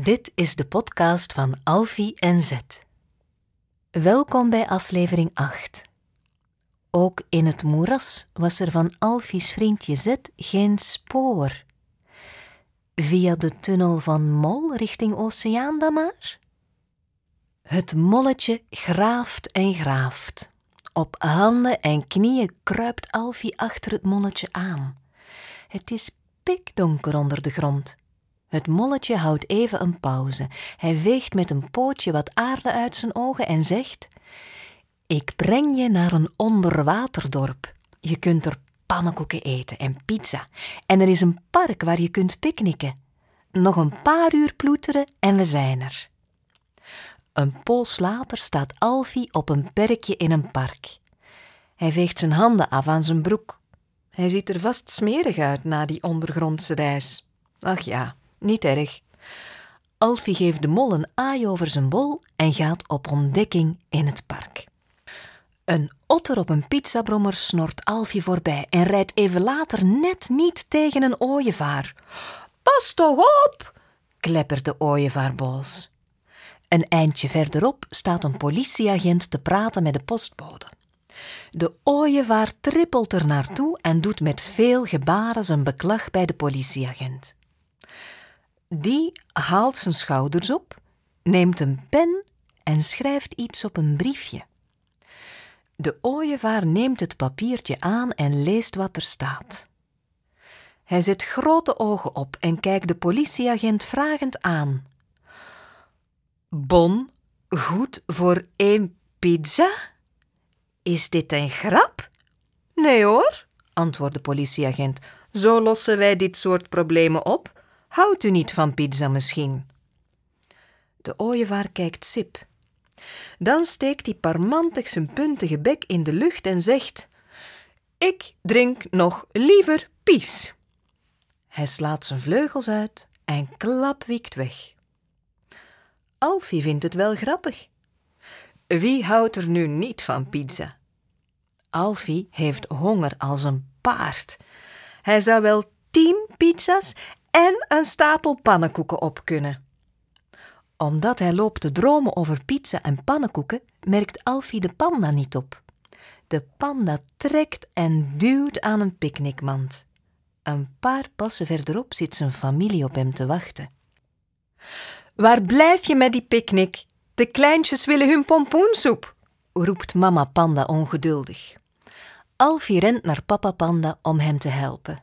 Dit is de podcast van Alfie en Zed. Welkom bij aflevering 8. Ook in het moeras was er van Alfies vriendje Zed geen spoor. Via de tunnel van Mol richting Oceaan dan maar? Het molletje graaft en graaft. Op handen en knieën kruipt Alfie achter het molletje aan. Het is pikdonker onder de grond. Het molletje houdt even een pauze. Hij veegt met een pootje wat aarde uit zijn ogen en zegt: ik breng je naar een onderwaterdorp. Je kunt er pannenkoeken eten en pizza. En er is een park waar je kunt picknicken. Nog een paar uur ploeteren en we zijn er. Een poos later staat Alfie op een perkje in een park. Hij veegt zijn handen af aan zijn broek. Hij ziet er vast smerig uit na die ondergrondse reis. Ach ja, niet erg. Alfie geeft de mol een aai over zijn bol en gaat op ontdekking in het park. Een otter op een pizzabrommer snort Alfie voorbij en rijdt even later net niet tegen een ooievaar. Pas toch op, kleppert de ooievaar boos. Een eindje verderop staat een politieagent te praten met de postbode. De ooievaar trippelt er naartoe en doet met veel gebaren zijn beklag bij de politieagent. Die haalt zijn schouders op, neemt een pen en schrijft iets op een briefje. De ooievaar neemt het papiertje aan en leest wat er staat. Hij zet grote ogen op en kijkt de politieagent vragend aan. Bon, goed voor 1 pizza? Is dit een grap? Nee hoor, antwoordt de politieagent. Zo lossen wij dit soort problemen op. Houdt u niet van pizza misschien? De ooievaar kijkt sip. Dan steekt hij parmantig zijn puntige bek in de lucht en zegt: ik drink nog liever pies. Hij slaat zijn vleugels uit en klapwiekt weg. Alfie vindt het wel grappig. Wie houdt er nu niet van pizza? Alfie heeft honger als een paard. Hij zou wel 10 pizza's en een stapel pannenkoeken op kunnen. Omdat hij loopt te dromen over pizza en pannenkoeken, merkt Alfie de panda niet op. De panda trekt en duwt aan een picknickmand. Een paar passen verderop zit zijn familie op hem te wachten. Waar blijf je met die picknick? De kleintjes willen hun pompoensoep, roept mama panda ongeduldig. Alfie rent naar papa panda om hem te helpen.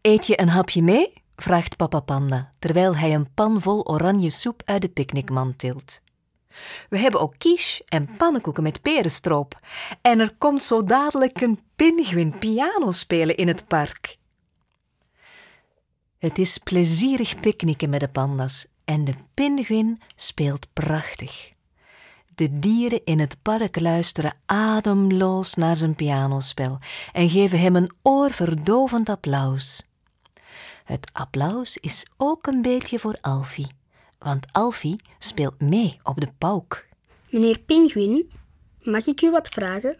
Eet je een hapje mee? Vraagt papa panda, terwijl hij een pan vol oranje soep uit de picknickmand tilt. We hebben ook quiche en pannenkoeken met perenstroop. En er komt zo dadelijk een pinguïn piano spelen in het park. Het is plezierig picknicken met de panda's en de pinguïn speelt prachtig. De dieren in het park luisteren ademloos naar zijn pianospel en geven hem een oorverdovend applaus. Het applaus is ook een beetje voor Alfie, want Alfie speelt mee op de pauk. Meneer Pinguïn, mag ik u wat vragen?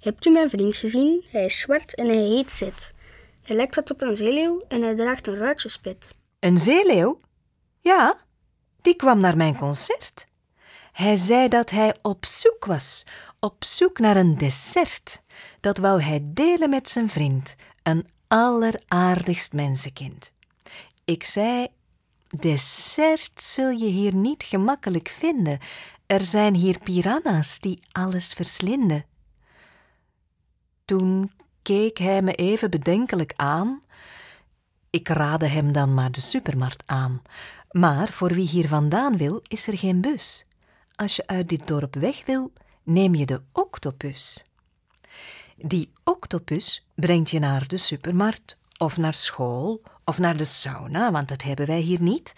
Hebt u mijn vriend gezien? Hij is zwart en hij heet Zed. Hij lijkt wat op een zeeleeuw en hij draagt een ruitjespet. Een zeeleeuw? Ja, die kwam naar mijn concert. Hij zei dat hij op zoek was, op zoek naar een dessert. Dat wou hij delen met zijn vriend, een alleraardigst mensenkind. Ik zei: dessert zul je hier niet gemakkelijk vinden. Er zijn hier piranha's die alles verslinden. Toen keek hij me even bedenkelijk aan. Ik raadde hem dan maar de supermarkt aan. Maar voor wie hier vandaan wil, is er geen bus. Als je uit dit dorp weg wil, neem je de octopus. Die octopus brengt je naar de supermarkt, of naar school, of naar de sauna, want dat hebben wij hier niet.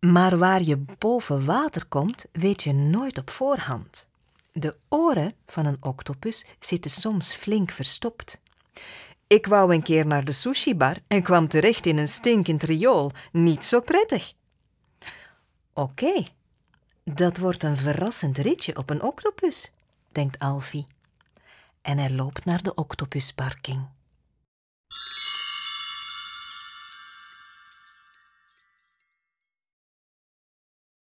Maar waar je boven water komt, weet je nooit op voorhand. De oren van een octopus zitten soms flink verstopt. Ik wou een keer naar de sushibar en kwam terecht in een stinkend riool. Niet zo prettig. Oké, dat wordt een verrassend ritje op een octopus, denkt Alfie. En hij loopt naar de octopusparking.